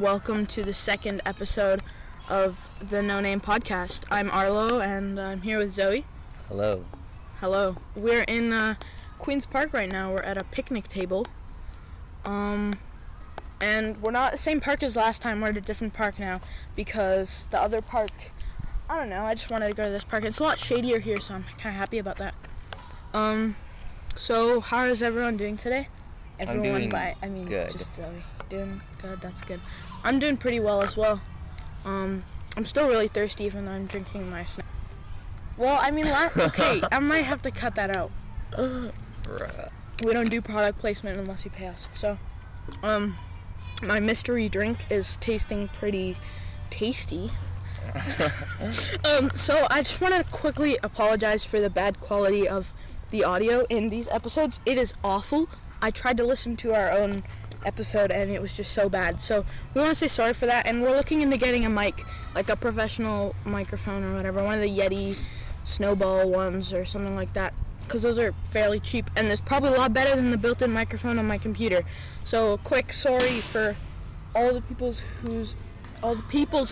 Welcome to the second episode of the No Name Podcast. I'm Arlo, and I'm here with Zoe. Hello. Hello. We're in Queen's Park right now. We're at a picnic table. And we're not the same park as last time. We're at a different park now because the other park, I don't know, I just wanted to go to this park. It's a lot shadier here, so I'm kind of happy about that. So how is everyone doing today? Everyone, I'm doing by, I mean, good. Just Zoe. Doing good, that's good. I'm doing pretty well as well. I'm still really thirsty even though I'm drinking my snack. Well, I mean, okay, I might have to cut that out. Bruh. We don't do product placement unless you pay us. So, my mystery drink is tasting pretty tasty. So I just want to quickly apologize for the bad quality of the audio in these episodes. It is awful. I tried to listen to our own episode and it was just so bad, so we want to say sorry for that, and we're looking into getting a mic, like a professional microphone or whatever, one of the Yeti Snowball ones or something like that, because those are fairly cheap and there's probably a lot better than the built-in microphone on my computer. So quick sorry for all the people's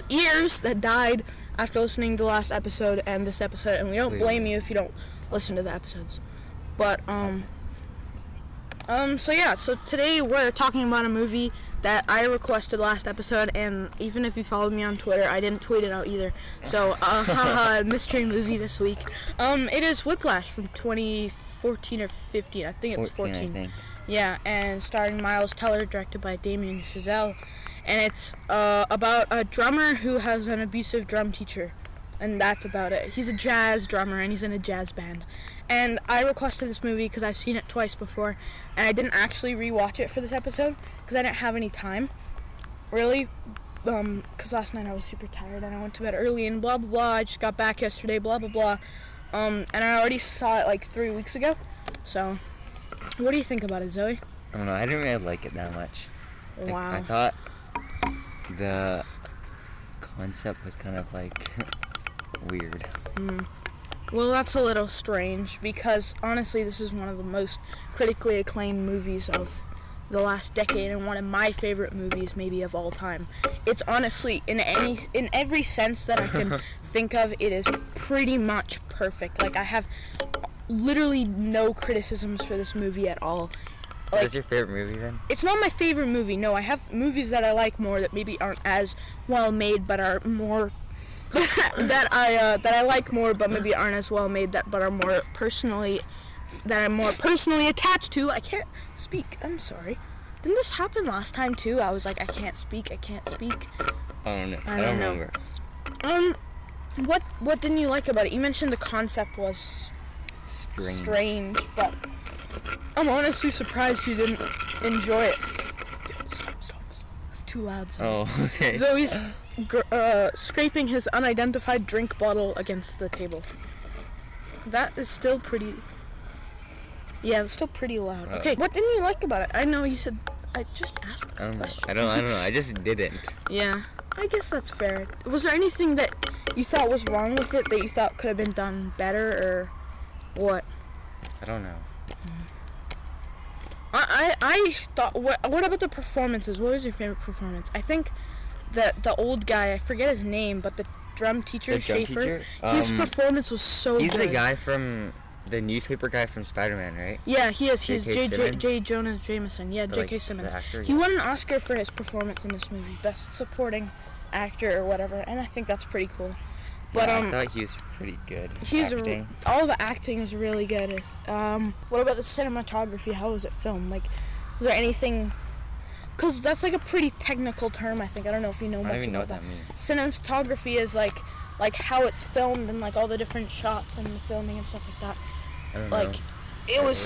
ears that died after listening to the last episode and this episode, and we don't blame you if you don't listen to the episodes, but So today we're talking about a movie that I requested last episode, and even if you followed me on Twitter, I didn't tweet it out either. So, mystery movie this week. It is Whiplash from 2014 or 15. I think it's 14. I think. Yeah, and starring Miles Teller, directed by Damien Chazelle, and it's about a drummer who has an abusive drum teacher, and that's about it. He's a jazz drummer, and he's in a jazz band. And I requested this movie because I've seen it twice before, and I didn't actually rewatch it for this episode because I didn't have any time, really, because last night I was super tired and I went to bed early and blah blah blah. I just got back yesterday, blah blah blah, and I already saw it like 3 weeks ago. So, what do you think about it, Zoe? I don't know. I didn't really like it that much. Wow. I thought the concept was kind of like weird. Mm. Well, that's a little strange because, honestly, this is one of the most critically acclaimed movies of the last decade and one of my favorite movies maybe of all time. It's honestly, in every sense that I can think of, it is pretty much perfect. Like, I have literally no criticisms for this movie at all. Like, what is your favorite movie, then? It's not my favorite movie, no. I have movies that I like more that maybe aren't as well-made but are more... that I like more, but maybe aren't as well made. That I'm more personally attached to. I can't speak. I'm sorry. Didn't this happen last time too? I was like, I can't speak. I don't remember. What didn't you like about it? You mentioned the concept was strange, but I'm honestly surprised you didn't enjoy it. Stop. That's too loud. Zoe. Oh, okay. Zoe's. Scraping his unidentified drink bottle against the table. That is still pretty... Yeah, it's still pretty loud. Oh. Okay, what didn't you like about it? I know you said... I just asked this question. I don't know. I just didn't. Yeah, I guess that's fair. Was there anything that you thought was wrong with it that you thought could have been done better or what? I don't know. I thought... What about the performances? What was your favorite performance? I think... The old guy, I forget his name, but the drum teacher, the Schaefer, teacher? His performance was so good. He's the guy from, the newspaper guy from Spider-Man, right? Yeah, he is. He's J. Jonah Jameson. Yeah, J.K. Simmons. Actor, he won an Oscar for his performance in this movie, Best Supporting Actor or whatever, and I think that's pretty cool. But yeah, I thought he was pretty good. All the acting is really good. What about the cinematography? How was it filmed? Like, is there anything... Because that's like a pretty technical term, I think. I don't know if you know much about that. I don't even know what that means. Cinematography is like how it's filmed and like all the different shots and the filming and stuff like that. I don't know. It was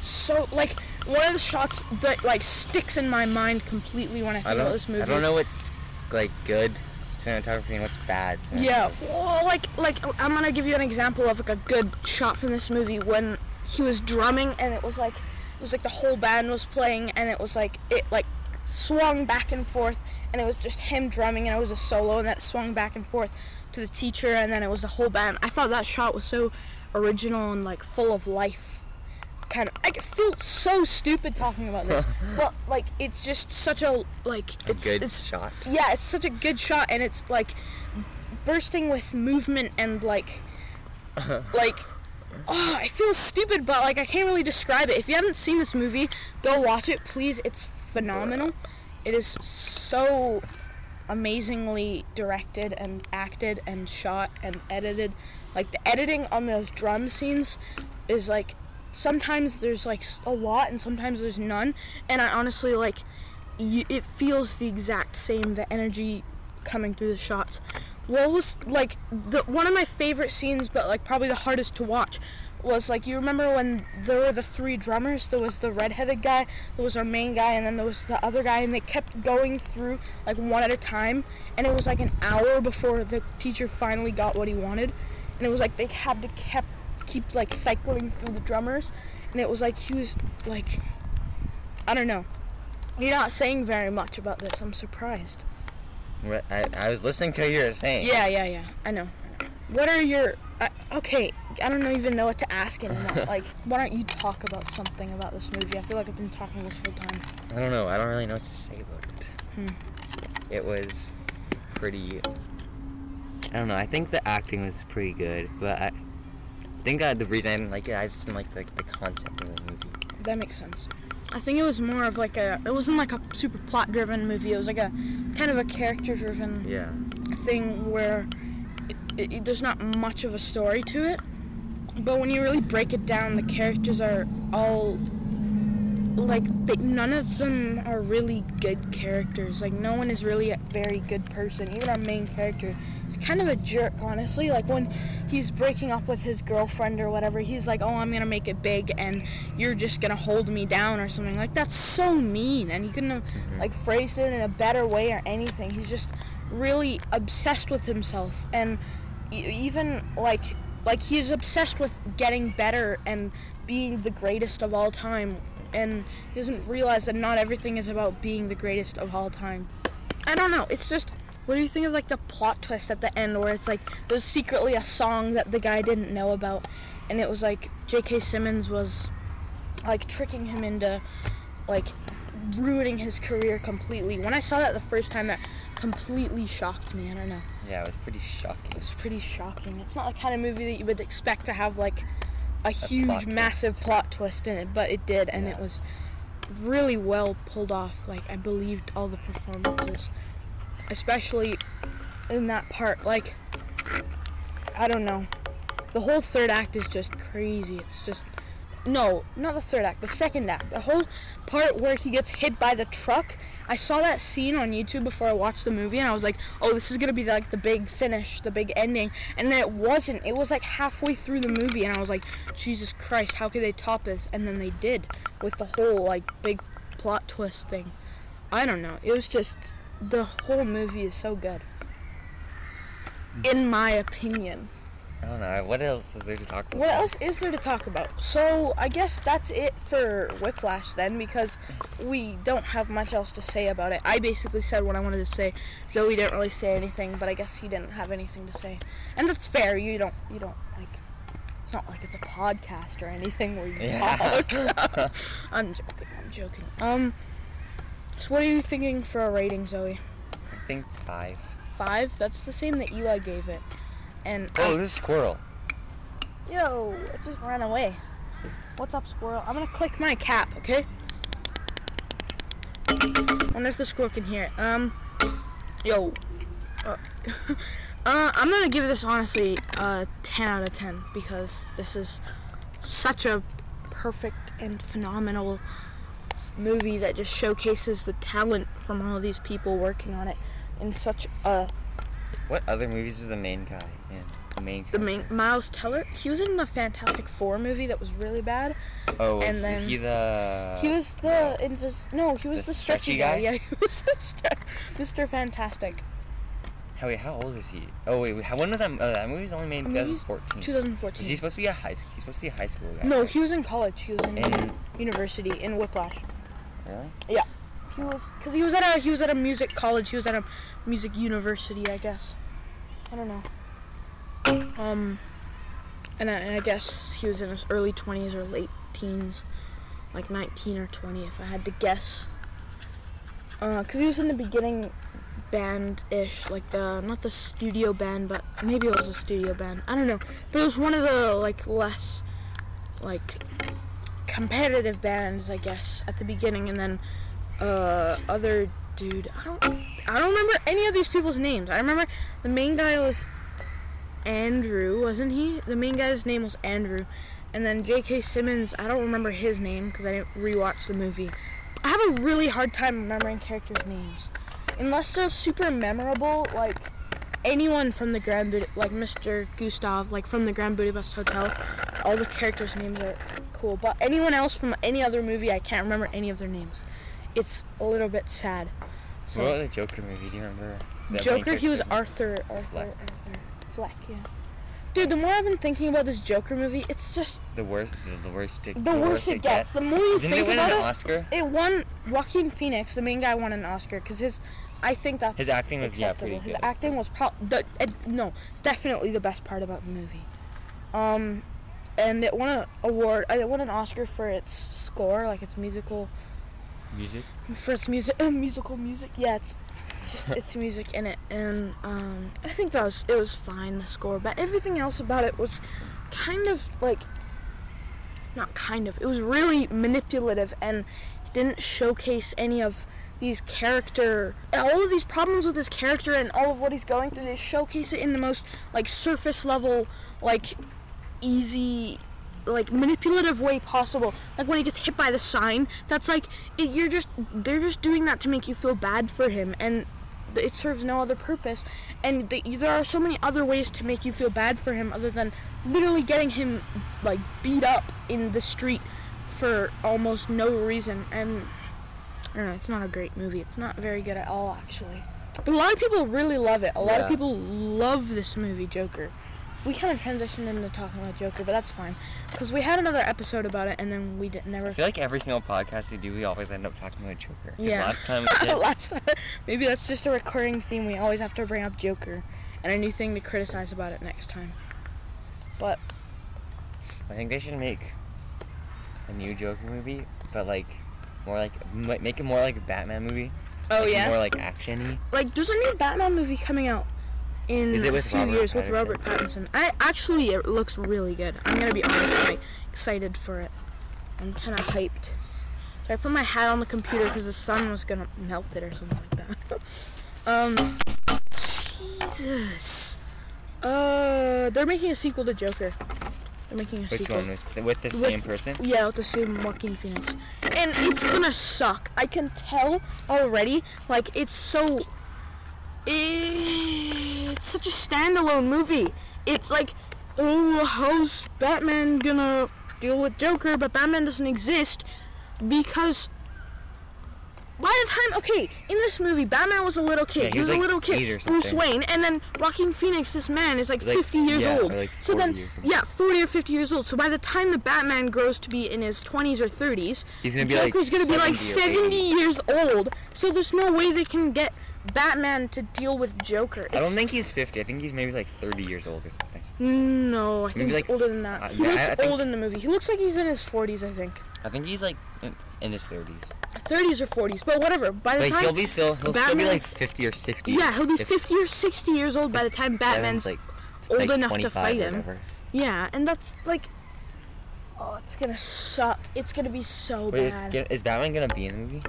so like one of the shots that like sticks in my mind completely when I think about this movie. I don't know what's like good cinematography and what's bad. Yeah, well, like I'm gonna give you an example of like a good shot from this movie when he was drumming and it was like the whole band was playing and it swung back and forth, and it was just him drumming, and it was a solo, and that swung back and forth to the teacher, and then it was the whole band. I thought that shot was so original and like full of life. kind of, I feel so stupid talking about this, but like it's just such a good shot. Yeah, it's such a good shot, and it's like bursting with movement and oh, I feel stupid, but I can't really describe it. If you haven't seen this movie, go watch it, please. It's phenomenal. It is so amazingly directed and acted and shot and edited. The editing on those drum scenes is sometimes there's a lot and sometimes there's none. And I honestly it feels the exact same, the energy coming through the shots. What was one of my favorite scenes, but probably the hardest to watch, was you remember when there were the three drummers? There was the redheaded guy, there was our main guy, and then there was the other guy, and they kept going through one at a time, and it was an hour before the teacher finally got what he wanted, and it was they had to keep cycling through the drummers, and it was he was I don't know. You're not saying very much about this. I'm surprised. I was listening to what you were saying. Yeah. I know. What are your... okay, I don't even know what to ask anymore. Why don't you talk about something about this movie? I feel I've been talking this whole time. I don't know. I don't really know what to say about it. It was pretty... I don't know. I think the acting was pretty good, but I think the reason I didn't like it, I just didn't like the concept of the movie. That makes sense. I think it was more of it wasn't a super plot-driven movie. It was a kind of a character-driven thing where there's not much of a story to it. But when you really break it down, the characters are all none of them are really good characters. No one is really a very good person. Even our main character is kind of a jerk, honestly. When he's breaking up with his girlfriend or whatever, he's like, oh, I'm gonna make it big and you're just gonna hold me down or something. That's so mean, and he couldn't have phrased it in a better way or anything. He's just really obsessed with himself, and even he's obsessed with getting better and being the greatest of all time, and he doesn't realize that not everything is about being the greatest of all time. I don't know, it's just, what do you think of the plot twist at the end where it's there's secretly a song that the guy didn't know about, and it was J.K. Simmons was tricking him into ruining his career completely. When I saw that the first time, that completely shocked me. I don't know. Yeah, it was pretty shocking. It was pretty shocking. It's not the kind of movie that you would expect to have a huge, massive plot twist in it, but it did, and it was really well pulled off. I believed all the performances, especially in that part. I don't know. The whole third act is just crazy. It's just... No, not the third act, the second act. The whole part where he gets hit by the truck. I saw that scene on YouTube before I watched the movie, and I was like, oh, this is going to be the big finish, the big ending. And then it wasn't. It was halfway through the movie, and I was like, Jesus Christ, how could they top this? And then they did with the whole big plot twist thing. I don't know. It was just, the whole movie is so good, in my opinion. I don't know. What else is there to talk about? What else is there to talk about? So, I guess that's it for Whiplash then, because we don't have much else to say about it. I basically said what I wanted to say. Zoe didn't really say anything, but I guess he didn't have anything to say. And that's fair. You don't it's not like it's a podcast or anything where you talk. I'm joking. So what are you thinking for a rating, Zoe? I think 5. 5? That's the same that Eli gave it. And this is Squirrel. Yo, it just ran away. What's up, Squirrel? I'm gonna click my cap, okay? I wonder if the squirrel can hear it. Yo. I'm gonna give this, honestly, a 10 out of 10, because this is such a perfect and phenomenal movie that just showcases the talent from all these people working on it in such a... What other movies is the main guy in? The main Miles Teller. He was in the Fantastic Four movie that was really bad. Oh, he was the stretchy guy. Yeah, he was the Mr. Fantastic. How old is he? Oh wait, when was that? That movie's only made in 2014. 2014. Is he supposed to be he's supposed to be a high school guy? No, right? He was in college. He was in university in Whiplash. Really? Yeah. He was, cause he was at a music college. He was at a music university, I guess. I don't know. And I guess he was in his early 20s or late teens, like 19 or 20 if I had to guess. Because he was in the beginning band-ish, like the, not the studio band, but maybe it was a studio band, I don't know. But it was one of the, like, less, like, competitive bands, I guess, at the beginning. And then other dude, I don't remember any of these people's names. I remember the main guy was Andrew, wasn't he? The main guy's name was Andrew. And then J.K. Simmons, I don't remember his name because I didn't rewatch the movie. I have a really hard time remembering characters' names. Unless they're super memorable, like anyone from the Grand Budapest, like Mr. Gustav, like from the Grand Budapest Hotel, all the characters' names are cool. But anyone else from any other movie, I can't remember any of their names. It's a little bit sad. So, what about the Joker movie? Do you remember? Joker, he was Arthur Fleck, yeah. Dude, the more I've been thinking about this Joker movie, it's just the worst it gets. The more you think about it, didn't it win an Oscar? It won. Joaquin Phoenix, the main guy, won an Oscar because his acting was acceptable. His acting was definitely the best part about the movie. And it won an award. It won an Oscar for its score, like its musical. Music? For its music, musical music. Yeah, it's just its music in it, and I think it was fine, the score, but everything else about it was kind of like, not kind of, it was really manipulative and didn't showcase any of these character, all of these problems with his character and all of what he's going through. They showcase it in the most like surface level, like easy, like manipulative way possible. Like when he gets hit by the sign, that's like they're just doing that to make you feel bad for him, and it serves no other purpose. And there are so many other ways to make you feel bad for him other than literally getting him like beat up in the street for almost no reason. And I don't know, it's not a great movie. It's not very good at all, actually. But a lot of people really love it. A lot of people love this movie, Joker. We kind of transitioned into talking about Joker, but that's fine, because we had another episode about it, and then we never... I feel like every single podcast we do, we always end up talking about Joker. Yeah. Last time, maybe that's just a recurring theme. We always have to bring up Joker, and a new thing to criticize about it next time. But... I think they should make a new Joker movie, but, like, more like... Make it more like a Batman movie. Oh, yeah? More like action-y. Like, there's a new Batman movie coming out in a few years with Robert Pattinson. It looks really good. I'm gonna be honest, I'm excited for it. I'm kind of hyped. So I put my hat on the computer because the sun was gonna melt it or something like that. Jesus. They're making a sequel to Joker. They're making a sequel. Which one? With the same person? Yeah, with the same Joaquin Phoenix. And it's gonna suck. I can tell already. Like, it's so... It's such a standalone movie. It's like, oh, how's Batman gonna deal with Joker? But Batman doesn't exist, because by the time, okay, in this movie, Batman was a little kid. Yeah, he was like a little kid, Bruce Wayne, and then Joaquin Phoenix, this man, is like 50 years old. Like 40 so then, 40 or 50 years old. So by the time the Batman grows to be in his 20s or 30s, Joker's gonna be like 70 years old. So there's no way they can get Batman to deal with Joker. I don't think he's 50. I think he's maybe like 30 years old or something. No, I think he's older than that. He looks old in the movie. He looks like he's in his 40s, I think. I think he's like in his 30s. 30s or 40s, but whatever. By the time he'll still be like 50 or 60. Yeah, he'll be 50 or 60 years old by the time Batman's like old enough to fight him. Yeah, and that's like, oh, it's gonna suck. It's gonna be so bad. Is Batman gonna be in the movie?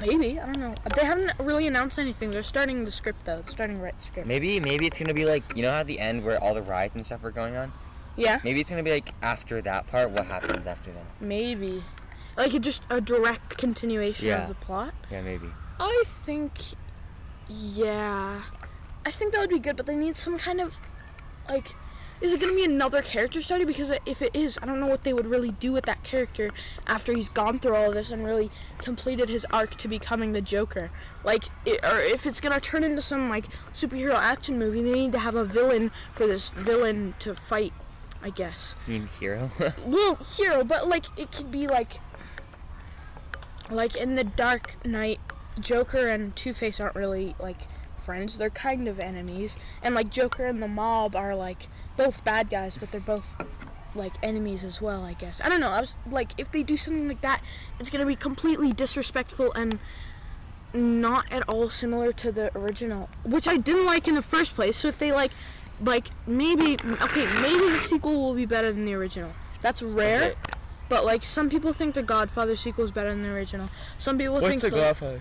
Maybe, I don't know. They haven't really announced anything. They're starting the script though. They're starting to write the script. Maybe it's gonna be like, you know how at the end where all the riots and stuff are going on? Yeah. Maybe it's gonna be like after that part. What happens after that? Maybe, like just a direct continuation of the plot. Yeah, maybe. I think that would be good. But they need some kind of like... Is it going to be another character study? Because if it is, I don't know what they would really do with that character after he's gone through all of this and really completed his arc to becoming the Joker. Like, or if it's going to turn into some, like, superhero action movie, they need to have a villain for this villain to fight, I guess. You mean hero? Well, hero, but, like, it could be, like, in the Dark Knight, Joker and Two-Face aren't really, like, friends. They're kind of enemies. And, like, Joker and the mob are, like... both bad guys, but they're both like, enemies as well, I guess. I don't know. I was like, if they do something like that, it's going to be completely disrespectful and not at all similar to the original, which I didn't like in the first place. So if they like maybe, okay, maybe the sequel will be better than the original. That's rare. Okay. But, like, some people think the Godfather sequel is better than the original. Some people think... What's the Godfather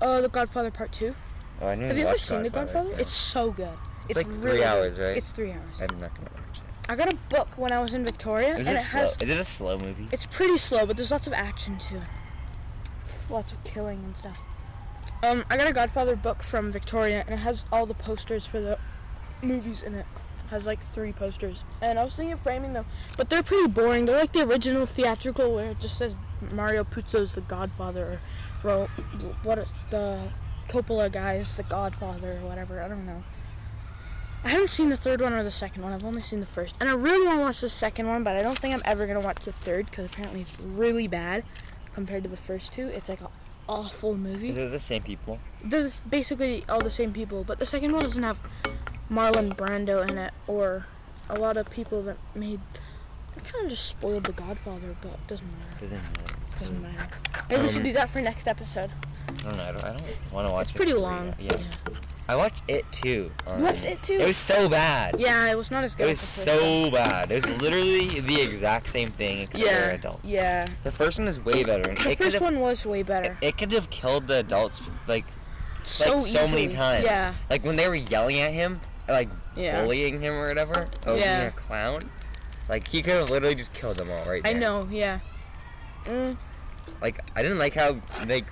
sequel? The Godfather Part 2. Oh, I knew. Have you ever seen The Godfather? Yeah. It's so good. It's like really 3 hours, good. Right? It's 3 hours. I'm not going to watch it. I got a book when I was in Victoria, and it has... Is it a slow movie? It's pretty slow, but there's lots of action, too. Lots of killing and stuff. I got a Godfather book from Victoria, and it has all the posters for the movies in it. Has like 3 posters, and I was thinking of framing them, but they're pretty boring. They're like the original theatrical, where it just says Mario Puzo's The Godfather, or the Coppola guy's The Godfather, or whatever. I don't know. I haven't seen the third one or the second one. I've only seen the first, and I really want to watch the second one, but I don't think I'm ever gonna watch the third because apparently it's really bad compared to the first two. It's like an awful movie. They're the same people. They're basically all the same people, but the second one doesn't have Marlon Brando in it, or a lot of people that made... I kind of just spoiled The Godfather, but it doesn't matter. Doesn't matter. Maybe we should do that for next episode. I don't know. I don't want to watch it. It's pretty long. Yeah. I watched It Too. You watched It Too? It was so bad. Yeah, it was not as good. It was so bad. It was literally the exact same thing, except for adults. Yeah. The first one is way better. The first one was way better. It could have killed the adults, so many times. Yeah. Like, when they were yelling at him... bullying him or whatever. Oh, yeah. Being a clown. Like, he could have literally just killed them all right now. I know, yeah. Mm. Like, I didn't like how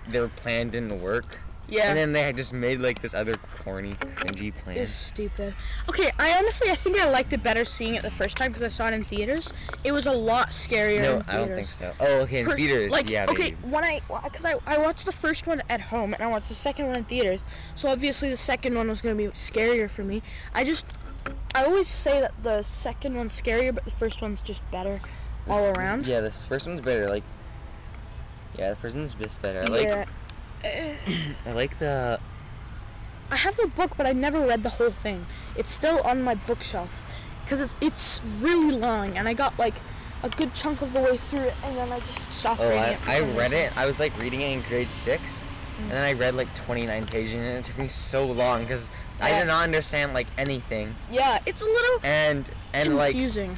their plan didn't work. Yeah. And then they had just made, like, this other corny, cringy plan. It's stupid. Okay, I think I liked it better seeing it the first time because I saw it in theaters. It was a lot scarier in theaters. No, I don't think so. Oh, okay, in theaters. Like, yeah, okay, because I watched the first one at home and I watched the second one in theaters, so obviously the second one was going to be scarier for me. I always say that the second one's scarier, but the first one's just better all around. Yeah, the first one's better. Like, yeah, the first one's just better. I like the... I have the book, but I never read the whole thing. It's still on my bookshelf because it's really long, and I got like a good chunk of the way through it, and then I just stopped reading it. I read it. I was like reading it in grade 6, and then I read like 29 pages, and it took me so long because I did not understand like anything. Yeah, it's a little and confusing.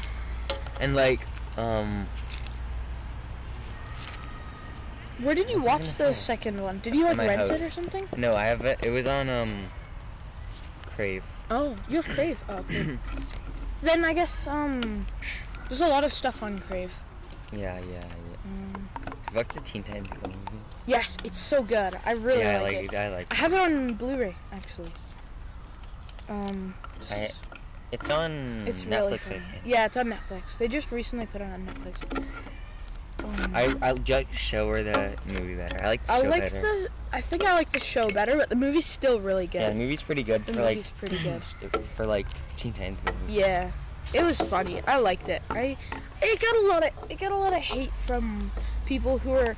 Where did you watch the second one? Did you rent it or something? No, I have it. It was on Crave. Oh, you have Crave. Oh, okay. Then I guess there's a lot of stuff on Crave. Yeah. I've watched the Teen Titans Go movie. Yes, it's so good. I really like it. I like it. I have it on Blu-ray actually. It's on Netflix, really. I think. Yeah, it's on Netflix. They just recently put it on Netflix. I like the show or the movie better. I think I like the show better, but the movie's still really good. Yeah, the movie's pretty good for like Teen Titans Go. Yeah, it was funny. I liked it. It got a lot of hate from people who are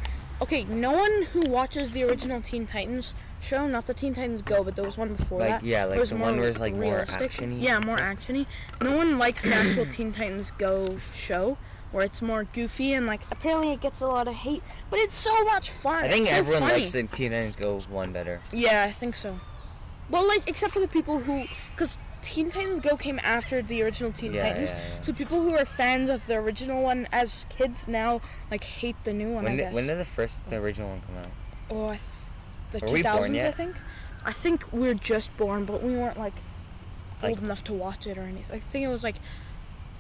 no one who watches the original Teen Titans show, not the Teen Titans Go, but there was one before that. Yeah, like the one where it's like realistic. More actiony. Yeah, more actiony. No one likes the actual Teen Titans Go show, where it's more goofy, and like apparently it gets a lot of hate, but it's so much fun. I think everyone likes the Teen Titans Go one better. Yeah, I think so. Well, like, except for the people who, because Teen Titans Go came after the original Teen Titans, so people who are fans of the original one as kids now like hate the new one. When did the original one come out? Oh, the 2000s, I think. I think we were just born, but we weren't like old enough to watch it or anything. I think it was like,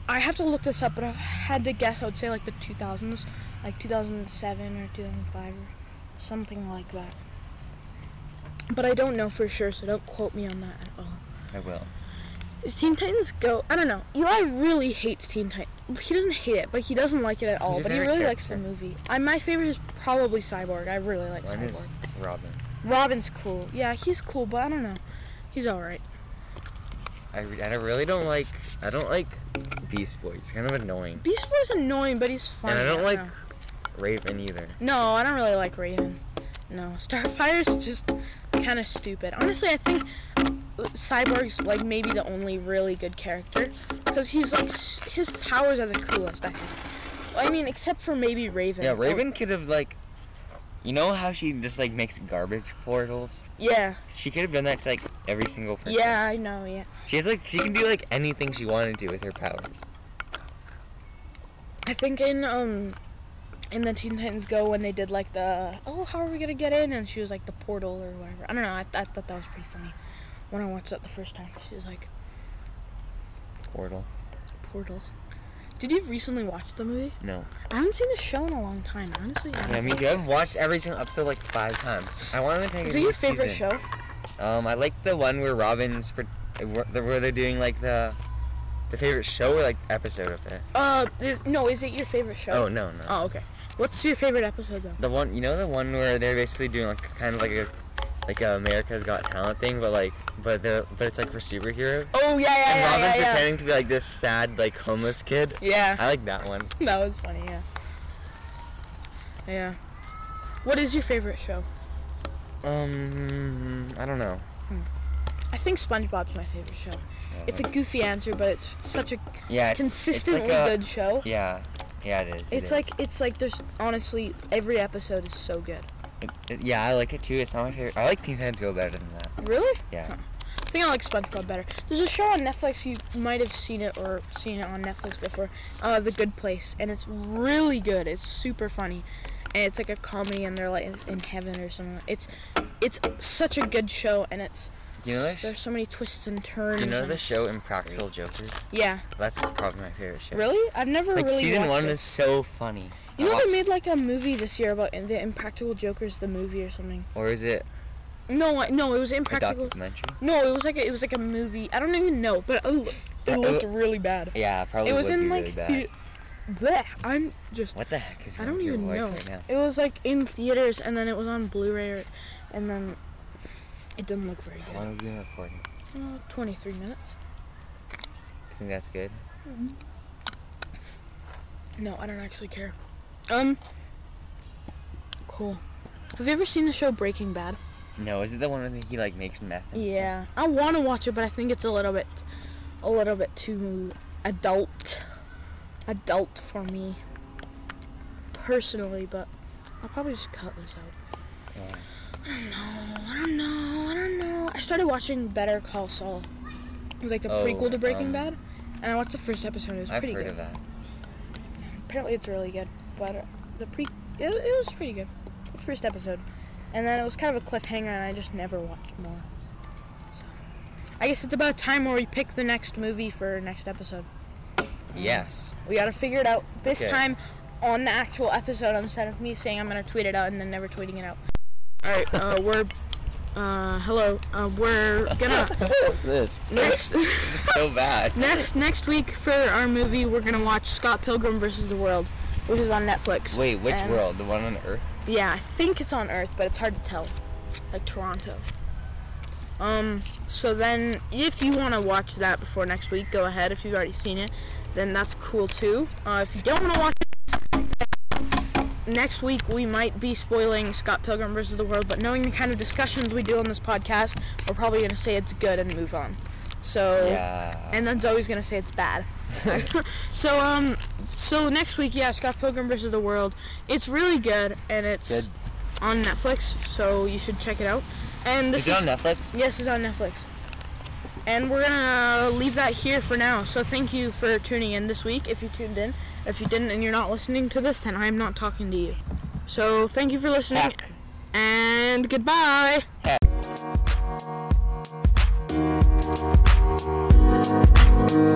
I have to look this up, but I had to guess. I would say like the 2000s, like 2007 or 2005 or something like that. But I don't know for sure, so don't quote me on that at all. I will. Is Teen Titans Go? I don't know. Eli really hates Teen Titans. He doesn't hate it, but he doesn't like it at all. But he really likes the movie. My favorite is probably Cyborg. I really like Cyborg. Is Robin. Robin's cool. Yeah, he's cool, but I don't know. He's all right. I really don't like... I don't like Beast Boy. He's kind of annoying. Beast Boy's annoying, but he's funny. And I don't like Raven either. No, I don't really like Raven. No. Starfire's just kind of stupid. Honestly, I think Cyborg's, like, maybe the only really good character. Because he's like, his powers are the coolest, I think. I mean, except for maybe Raven. Yeah, Raven could have like, you know how she just like makes garbage portals? Yeah. She could have done that to like every single person. Yeah, I know, yeah. She has like, she can do like anything she wanted to with her powers. I think in the Teen Titans Go when they did like the, oh, how are we gonna get in? And she was like the portal or whatever. I don't know, I thought that was pretty funny. When I watched that the first time, she was like, portal. Portal. Did you recently watch the movie? No. I haven't seen the show in a long time, honestly. Yeah, me too. I've watched every single episode like 5 times. I wanted to take a new season. Is it your favorite show? I like the one where Robin's, where they're doing like the favorite show or like episode of it. No, is it your favorite show? Oh, no, no. Oh, okay. What's your favorite episode though? The one, you know, the one where they're basically doing like kind of like a, like America's Got Talent thing, but like, but it's like for superheroes. Oh yeah, yeah, and Robin's pretending to be like this sad, like homeless kid. Yeah. I like that one. That was funny, yeah. Yeah. What is your favorite show? I don't know. I think SpongeBob's my favorite show. It's a goofy answer, but it's such a consistently it's like good show. Yeah, yeah, it is. It's like there's honestly every episode is so good. Yeah, I like it too. It's not my favorite. I like Teen Titans Go better than that. Really? Yeah. Huh. I think I like SpongeBob better. There's a show on Netflix, you might have seen it or seen it on Netflix before, The Good Place, and it's really good. It's super funny, and it's like a comedy, and they're like in heaven or something. It's such a good show, and it's, you know, there's so many twists and turns. You know the show Impractical Jokers? Yeah. That's probably my favorite show. Really? I've never really watched it. Season 1 is so funny. You know they made like a movie this year about the Impractical Jokers, the movie or something. Or is it? No, it was Impractical. A documentary? No, it was like a movie. I don't even know, but it looked really bad. Yeah, probably. It was in like really bad. I'm just. What the heck is wrong with your voice right now? It was like in theaters, and then it was on Blu-ray, and then it didn't look very good. How long have you been recording? 23 minutes. You think that's good? Mm-hmm. No, I don't actually care. Cool. Have you ever seen the show Breaking Bad? No, is it the one where he like makes meth and stuff? Yeah, I want to watch it, but I think it's a little bit too adult for me personally. But I'll probably just cut this out. Yeah. I don't know. I started watching Better Call Saul. It was like the prequel to Breaking Bad, and I watched the first episode. It was pretty good. I've heard of that. Apparently it's really good, but it was pretty good, the first episode, and then it was kind of a cliffhanger, and I just never watched more. So I guess it's about time where we pick the next movie for next episode. Yes. We gotta figure it out this time on the actual episode instead of me saying I'm gonna tweet it out and then never tweeting it out. All right, we're gonna. What's this? Next. This is so bad. Next week for our movie, we're gonna watch Scott Pilgrim vs. the World, which is on Netflix. Wait, which world? The one on Earth? Yeah, I think it's on Earth, but it's hard to tell. Like Toronto. So then, if you want to watch that before next week, go ahead. If you've already seen it, then that's cool too. If you don't want to watch it, next week we might be spoiling Scott Pilgrim vs. the World, but knowing the kind of discussions we do on this podcast, we're probably going to say it's good and move on. So, yeah. And then Zoe's going to say it's bad. So next week, Scott Pilgrim vs. the World. It's really good, and it's on Netflix, so you should check it out. And this is on Netflix? Yes, it's on Netflix. And we're gonna leave that here for now. So thank you for tuning in this week, if you tuned in. If you didn't and you're not listening to this, then I'm not talking to you. So thank you for listening, and goodbye. Heck.